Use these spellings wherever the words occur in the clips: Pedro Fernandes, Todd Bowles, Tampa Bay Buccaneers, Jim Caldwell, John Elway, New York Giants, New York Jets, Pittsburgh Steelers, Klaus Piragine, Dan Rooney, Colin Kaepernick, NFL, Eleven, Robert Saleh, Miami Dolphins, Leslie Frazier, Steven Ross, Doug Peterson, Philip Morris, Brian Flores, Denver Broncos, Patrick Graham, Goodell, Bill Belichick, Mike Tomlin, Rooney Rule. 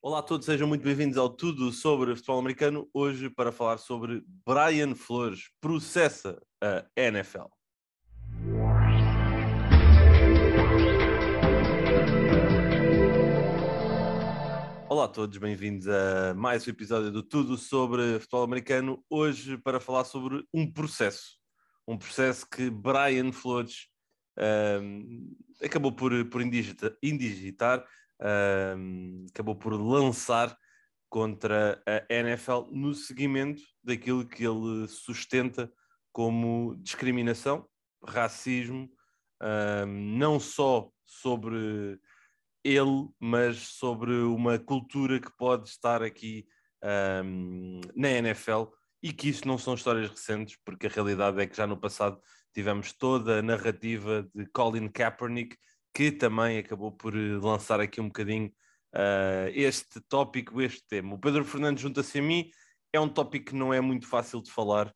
Olá a todos, sejam muito bem-vindos ao Tudo Sobre Futebol Americano, hoje para falar sobre Brian Flores processa a NFL. Olá a todos, bem-vindos a mais um episódio do Tudo Sobre Futebol Americano, hoje para falar sobre um processo que Brian Flores acabou por indigitar. Acabou por lançar contra a NFL no seguimento daquilo que ele sustenta como discriminação, racismo, não só sobre ele, mas sobre uma cultura que pode estar aqui na NFL, e que isto não são histórias recentes, porque a realidade é que já no passado tivemos toda a narrativa de Colin Kaepernick, que também acabou por lançar aqui um bocadinho este tópico, este tema. O Pedro Fernandes junta-se a mim, é um tópico que não é muito fácil de falar,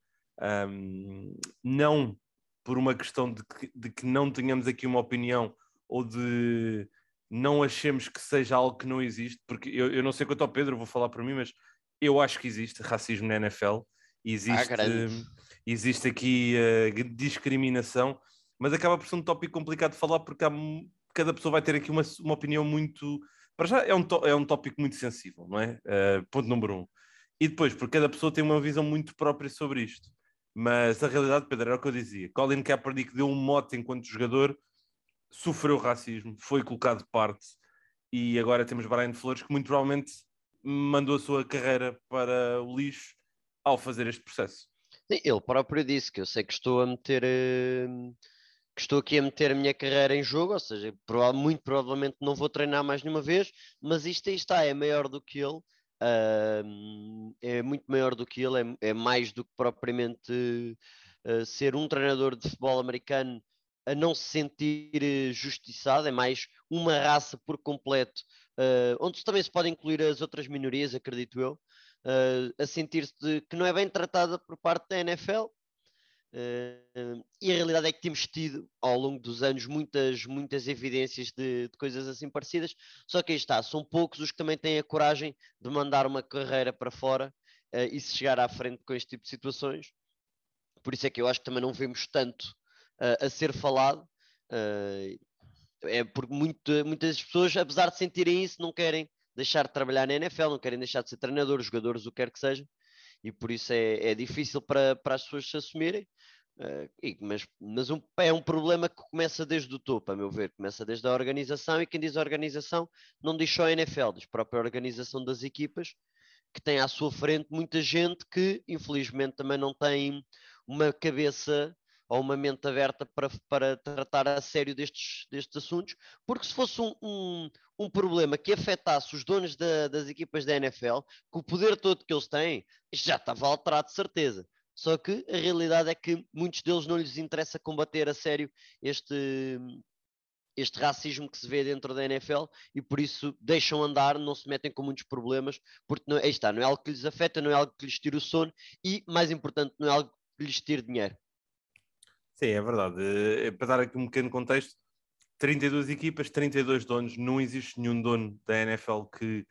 não por uma questão de que não tenhamos aqui uma opinião ou de não achemos que seja algo que não existe, porque eu não sei quanto ao Pedro, vou falar por mim, mas eu acho que existe racismo na NFL, existe aqui discriminação, mas acaba por ser um tópico complicado de falar porque cada pessoa vai ter aqui uma opinião muito... Para já é um tópico muito sensível, não é? Ponto número 1. E depois, porque cada pessoa tem uma visão muito própria sobre isto. Mas a realidade, Pedro, era o que eu dizia. Colin Kaepernick deu um mote enquanto jogador, sofreu racismo, foi colocado de parte, e agora temos Brian Flores, que muito provavelmente mandou a sua carreira para o lixo ao fazer este processo. Ele próprio disse que eu sei que estou aqui a meter a minha carreira em jogo, ou seja, muito provavelmente não vou treinar mais nenhuma vez, mas isto aí está, é maior do que ele, é muito maior do que ele, é mais do que propriamente ser um treinador de futebol americano a não se sentir justiçado, é mais uma raça por completo, onde também se pode incluir as outras minorias, acredito eu, a sentir-se que não é bem tratada por parte da NFL. E a realidade é que temos tido ao longo dos anos muitas evidências de coisas assim parecidas, só que aí está, são poucos os que também têm a coragem de mandar uma carreira para fora e se chegar à frente com este tipo de situações. Por isso é que eu acho que também não vemos tanto a ser falado, é porque muitas pessoas, apesar de sentirem isso, não querem deixar de trabalhar na NFL, não querem deixar de ser treinadores, jogadores, o que quer que seja. E por isso é difícil para as pessoas se assumirem, mas é um problema que começa desde o topo, a meu ver, começa desde a organização, e quem diz organização não diz só a NFL, diz a própria organização das equipas, que tem à sua frente muita gente que infelizmente também não tem uma cabeça ou uma mente aberta para tratar a sério destes assuntos, porque se fosse um problema que afetasse os donos das equipas da NFL, com o poder todo que eles têm, já estava alterado de certeza. Só que a realidade é que muitos deles não lhes interessa combater a sério este racismo que se vê dentro da NFL, e por isso deixam andar, não se metem com muitos problemas, porque não, aí está, não é algo que lhes afeta, não é algo que lhes tira o sono e, mais importante, não é algo que lhes tire dinheiro. Sim, é verdade. Para dar aqui um pequeno contexto, 32 equipas, 32 donos, não existe nenhum dono da NFL que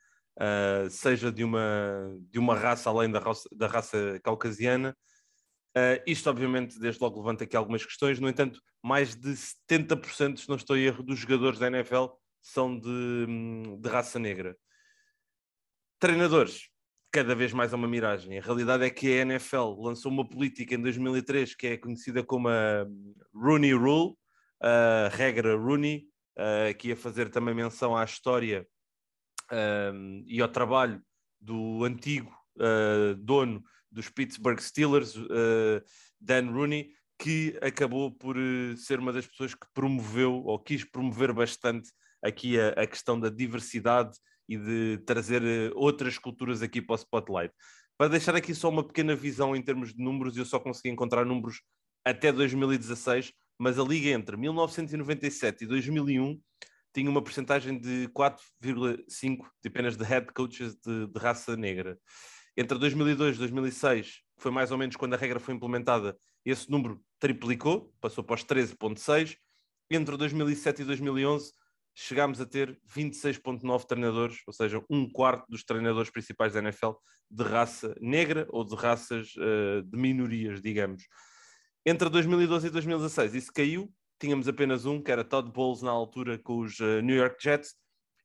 seja de uma raça além da raça caucasiana. Isto, obviamente, desde logo levanta aqui algumas questões. No entanto, mais de 70%, se não estou em erro, dos jogadores da NFL são de raça negra. Treinadores. Cada vez mais é uma miragem. A realidade é que a NFL lançou uma política em 2003 que é conhecida como a Rooney Rule, a regra Rooney, que ia fazer também menção à história e ao trabalho do antigo dono dos Pittsburgh Steelers, Dan Rooney, que acabou por ser uma das pessoas que promoveu ou quis promover bastante aqui a questão da diversidade e de trazer outras culturas aqui para o Spotlight. Para deixar aqui só uma pequena visão em termos de números, eu só consegui encontrar números até 2016, mas a liga entre 1997 e 2001 tinha uma percentagem de 4,5 de apenas de head coaches de raça negra. Entre 2002 e 2006, que foi mais ou menos quando a regra foi implementada, esse número triplicou, passou para os 13,6. Entre 2007 e 2011, chegámos a ter 26,9 treinadores, ou seja, um quarto dos treinadores principais da NFL de raça negra ou de raças de minorias, digamos. Entre 2012 e 2016 isso caiu, tínhamos apenas um, que era Todd Bowles na altura com os New York Jets,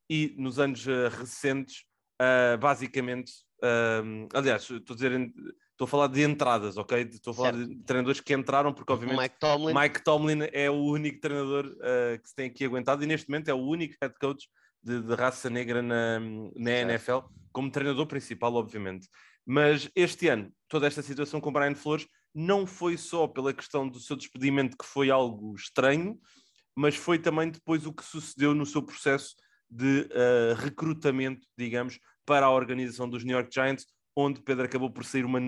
e nos anos recentes, basicamente, aliás, estou a falar de entradas, ok? Estou a falar de treinadores que entraram, porque obviamente Mike Tomlin é o único treinador que se tem aqui aguentado, e neste momento é o único head coach de raça negra na NFL, como treinador principal, obviamente. Mas este ano, toda esta situação com o Brian Flores não foi só pela questão do seu despedimento, que foi algo estranho, mas foi também depois o que sucedeu no seu processo de recrutamento, digamos, para a organização dos New York Giants, onde Pedro acabou por sair uma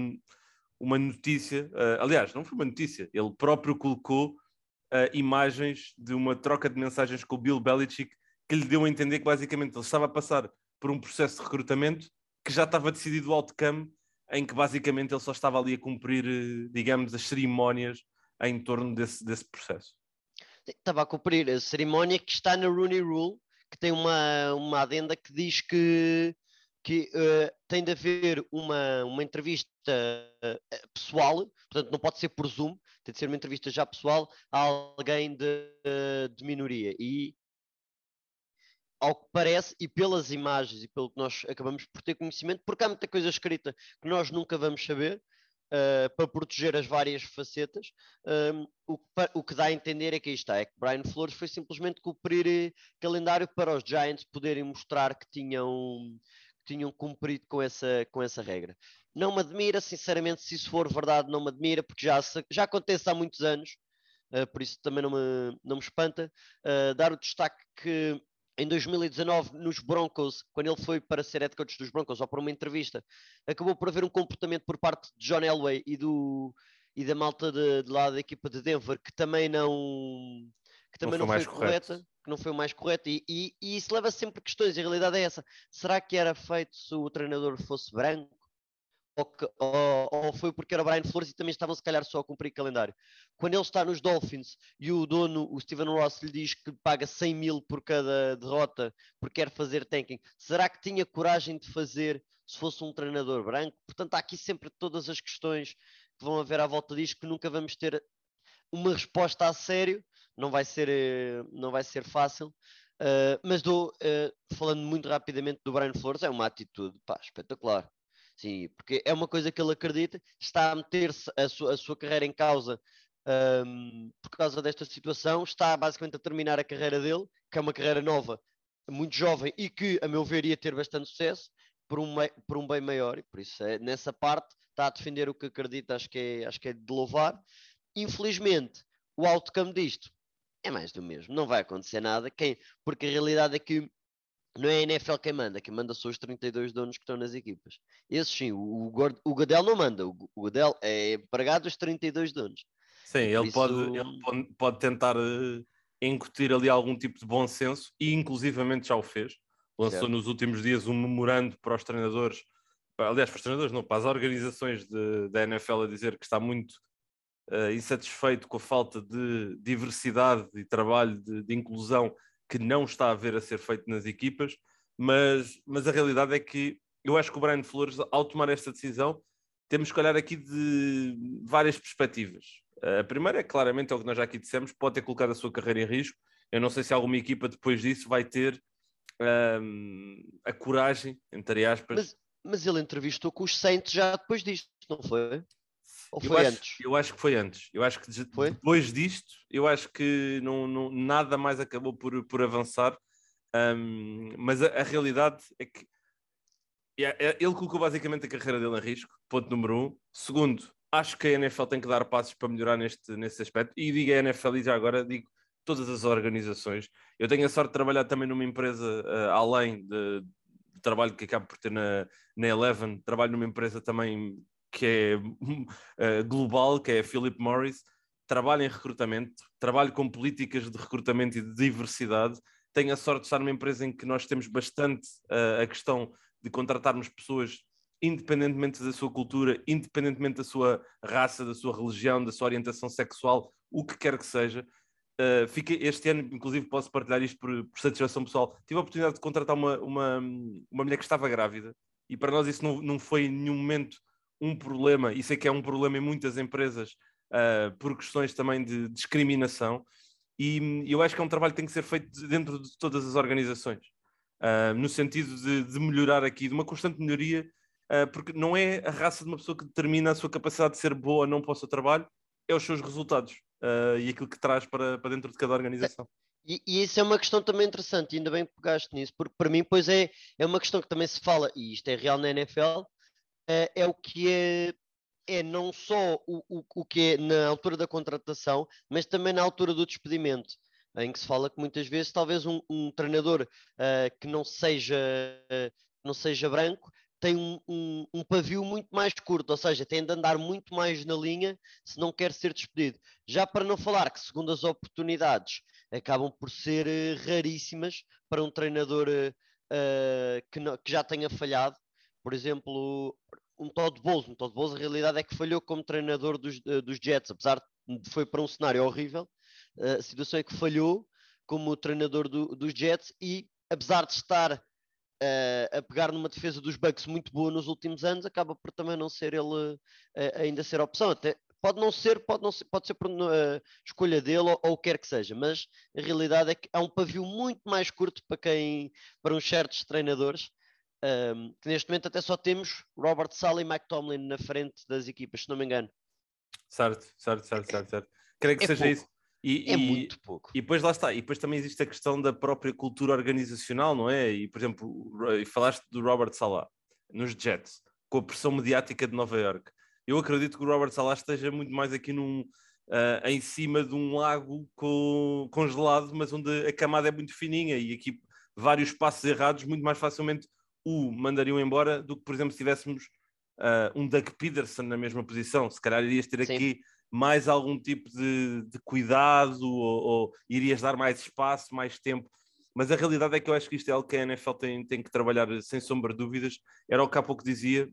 notícia, aliás, não foi uma notícia, ele próprio colocou imagens de uma troca de mensagens com o Bill Belichick, que lhe deu a entender que basicamente ele estava a passar por um processo de recrutamento que já estava decidido o outcome, em que basicamente ele só estava ali a cumprir, digamos, as cerimónias em torno desse processo. Estava a cumprir a cerimónia que está na Rooney Rule, que tem uma adenda que diz que tem de haver uma entrevista pessoal, portanto não pode ser por Zoom, tem de ser uma entrevista já pessoal a alguém de minoria. E ao que parece, e pelas imagens e pelo que nós acabamos por ter conhecimento, porque há muita coisa escrita que nós nunca vamos saber, para proteger as várias facetas, o que dá a entender é que aí está, é que Brian Flores foi simplesmente cumprir calendário para os Giants poderem mostrar que tinham cumprido com essa regra. Não me admira, sinceramente, se isso for verdade, não me admira, porque já acontece há muitos anos, por isso também não me espanta, dar o destaque que em 2019, nos Broncos, quando ele foi para ser head coach dos Broncos, ou para uma entrevista, acabou por haver um comportamento por parte de John Elway e da malta de lá da equipa de Denver, que também não foi o mais correto, e isso leva sempre a questões, e a realidade é essa. Será que era feito se o treinador fosse branco? Ou foi porque era Brian Flores e também estavam se calhar só a cumprir calendário? Quando ele está nos Dolphins e o dono, o Steven Ross, lhe diz que paga 100 mil por cada derrota porque quer fazer tanking, será que tinha coragem de fazer se fosse um treinador branco? Portanto, há aqui sempre todas as questões que vão haver à volta disto, que nunca vamos ter uma resposta a sério, não vai ser fácil. Mas falando muito rapidamente do Brian Flores, é uma atitude espetacular. Sim, porque é uma coisa que ele acredita, está a meter-se a sua carreira em causa por causa desta situação, está basicamente a terminar a carreira dele, que é uma carreira nova, muito jovem, e que, a meu ver, ia ter bastante sucesso por um bem maior, e por isso, nessa parte, está a defender o que acredita, acho que é de louvar. Infelizmente, o outcome disto é mais do mesmo, não vai acontecer nada, porque a realidade é que não é a NFL quem manda são os 32 donos que estão nas equipas. Esses sim, o Goodell não manda, o Goodell é empregado dos 32 donos. Sim, ele pode tentar incutir ali algum tipo de bom senso, e inclusivamente já o fez. Lançou nos últimos dias um memorando para os treinadores, para as organizações da NFL, a dizer que está muito insatisfeito com a falta de diversidade e trabalho de inclusão que não está a ver a ser feito nas equipas, mas a realidade é que eu acho que o Brian Flores, ao tomar esta decisão, temos que olhar aqui de várias perspectivas. A primeira é claramente o que nós já aqui dissemos, pode ter colocado a sua carreira em risco. Eu não sei se alguma equipa depois disso vai ter a coragem, entre aspas. Mas ele entrevistou com os Saints já depois disto, não foi? Ou foi antes? Eu acho que foi antes. Eu acho que depois disto, eu acho que não, nada mais acabou por avançar. Mas a realidade é que ele colocou basicamente a carreira dele em risco, ponto número 1. Segundo, acho que a NFL tem que dar passos para melhorar nesse aspecto. E digo a NFL, e já agora digo todas as organizações. Eu tenho a sorte de trabalhar também numa empresa, além do trabalho que acabo por ter na Eleven, trabalho numa empresa também que é global, que é a Philip Morris, trabalho em recrutamento, trabalho com políticas de recrutamento e de diversidade. Tenho a sorte de estar numa empresa em que nós temos bastante a questão de contratarmos pessoas independentemente da sua cultura, independentemente da sua raça, da sua religião, da sua orientação sexual, o que quer que seja. este ano, inclusive posso partilhar isto por satisfação pessoal, tive a oportunidade de contratar uma mulher que estava grávida e para nós isso não foi em nenhum momento um problema. Isso é que é um problema em muitas empresas por questões também de discriminação, e eu acho que é um trabalho que tem que ser feito dentro de todas as organizações, no sentido de melhorar aqui, de uma constante melhoria, porque não é a raça de uma pessoa que determina a sua capacidade de ser boa ou não para o seu trabalho, é os seus resultados e aquilo que traz para dentro de cada organização. E isso é uma questão também interessante, ainda bem que pegaste nisso, porque para mim, pois é uma questão que também se fala, e isto é real na NFL, é o que é não só o que é na altura da contratação, mas também na altura do despedimento, em que se fala que muitas vezes talvez um treinador que não seja branco tem um pavio muito mais curto, ou seja, tem de andar muito mais na linha se não quer ser despedido. Já para não falar que segundas oportunidades acabam por ser raríssimas para um treinador que já tenha falhado. Por exemplo, um Todd Bowles. Um Todd Bowles, a realidade é que falhou como treinador dos Jets, apesar de foi para um cenário horrível. A situação é que falhou como treinador dos Jets e, apesar de estar a pegar numa defesa dos Bucks muito boa nos últimos anos, acaba por também não ser ele ainda ser a opção. Até pode não ser, pode ser por escolha dele ou o que quer que seja, mas a realidade é que há um pavio muito mais curto para uns certos treinadores, que neste momento até só temos Robert Saleh e Mike Tomlin na frente das equipas, se não me engano. Certo. Creio que seja pouco. Isso. E, muito pouco. E depois lá está, e depois também existe a questão da própria cultura organizacional, não é? E por exemplo, falaste do Robert Saleh nos Jets, com a pressão mediática de Nova Iorque. Eu acredito que o Robert Saleh esteja muito mais aqui em cima de um lago congelado, mas onde a camada é muito fininha e aqui vários passos errados muito mais facilmente o mandariam embora do que, por exemplo, se tivéssemos um Doug Peterson na mesma posição. Se calhar irias ter aqui mais algum tipo de cuidado ou irias dar mais espaço, mais tempo, mas a realidade é que eu acho que isto é algo que a NFL tem que trabalhar sem sombra de dúvidas. Era o que há pouco dizia,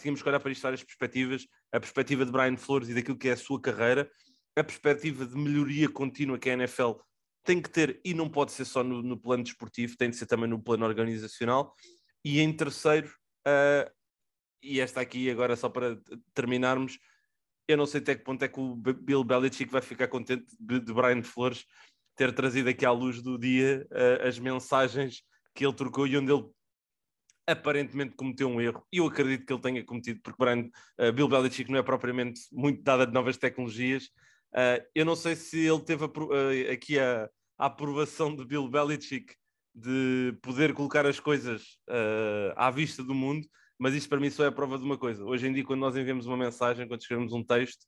tínhamos que olhar para isto várias perspectivas, a perspectiva de Brian Flores e daquilo que é a sua carreira, a perspectiva de melhoria contínua que a NFL tem que ter, e não pode ser só no plano desportivo, tem de ser também no plano organizacional, e em terceiro, e esta aqui agora só para terminarmos, eu não sei até que ponto é que o Bill Belichick vai ficar contente de Brian Flores ter trazido aqui à luz do dia as mensagens que ele trocou e onde ele aparentemente cometeu um erro. E eu acredito que ele tenha cometido, porque Bill Belichick não é propriamente muito dada de novas tecnologias. Eu não sei se ele teve aqui a aprovação de Bill Belichick de poder colocar as coisas à vista do mundo, mas isto para mim só é a prova de uma coisa. Hoje em dia, quando nós enviamos uma mensagem, quando escrevemos um texto,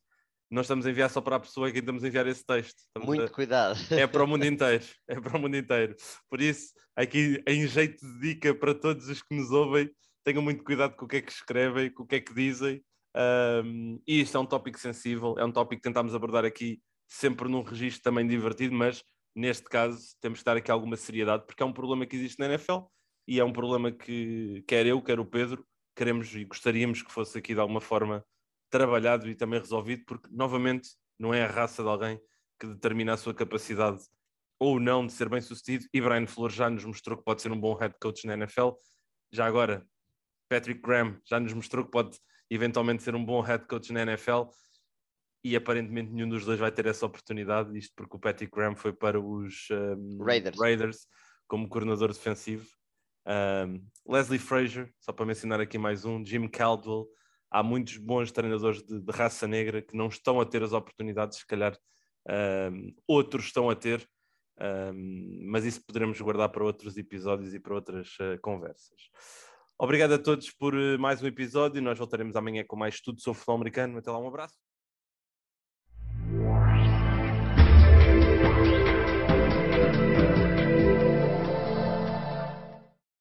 nós estamos a enviar só para a pessoa a quem estamos a enviar esse texto. Muito cuidado. É para o mundo inteiro. É para o mundo inteiro. Por isso, aqui, em jeito de dica para todos os que nos ouvem, tenham muito cuidado com o que é que escrevem, com o que é que dizem. E isto é um tópico sensível, é um tópico que tentámos abordar aqui sempre num registro também divertido, mas neste caso temos que dar aqui alguma seriedade, porque é um problema que existe na NFL e é um problema que quer eu, quer o Pedro, queremos e gostaríamos que fosse aqui de alguma forma trabalhado e também resolvido, porque novamente não é a raça de alguém que determina a sua capacidade ou não de ser bem sucedido, e Brian Flores já nos mostrou que pode ser um bom head coach na NFL. Já agora, Patrick Graham já nos mostrou que pode eventualmente ser um bom head coach na NFL, e aparentemente nenhum dos dois vai ter essa oportunidade, isto porque o Patrick Graham foi para os Raiders como coordenador defensivo. Leslie Frazier, só para mencionar aqui mais um, Jim Caldwell. Há muitos bons treinadores de raça negra que não estão a ter as oportunidades, se calhar outros estão a ter, mas isso poderemos guardar para outros episódios e para outras conversas. Obrigado a todos por mais um episódio. Nós voltaremos amanhã com mais tudo sobre futebol americano. Até lá, um abraço.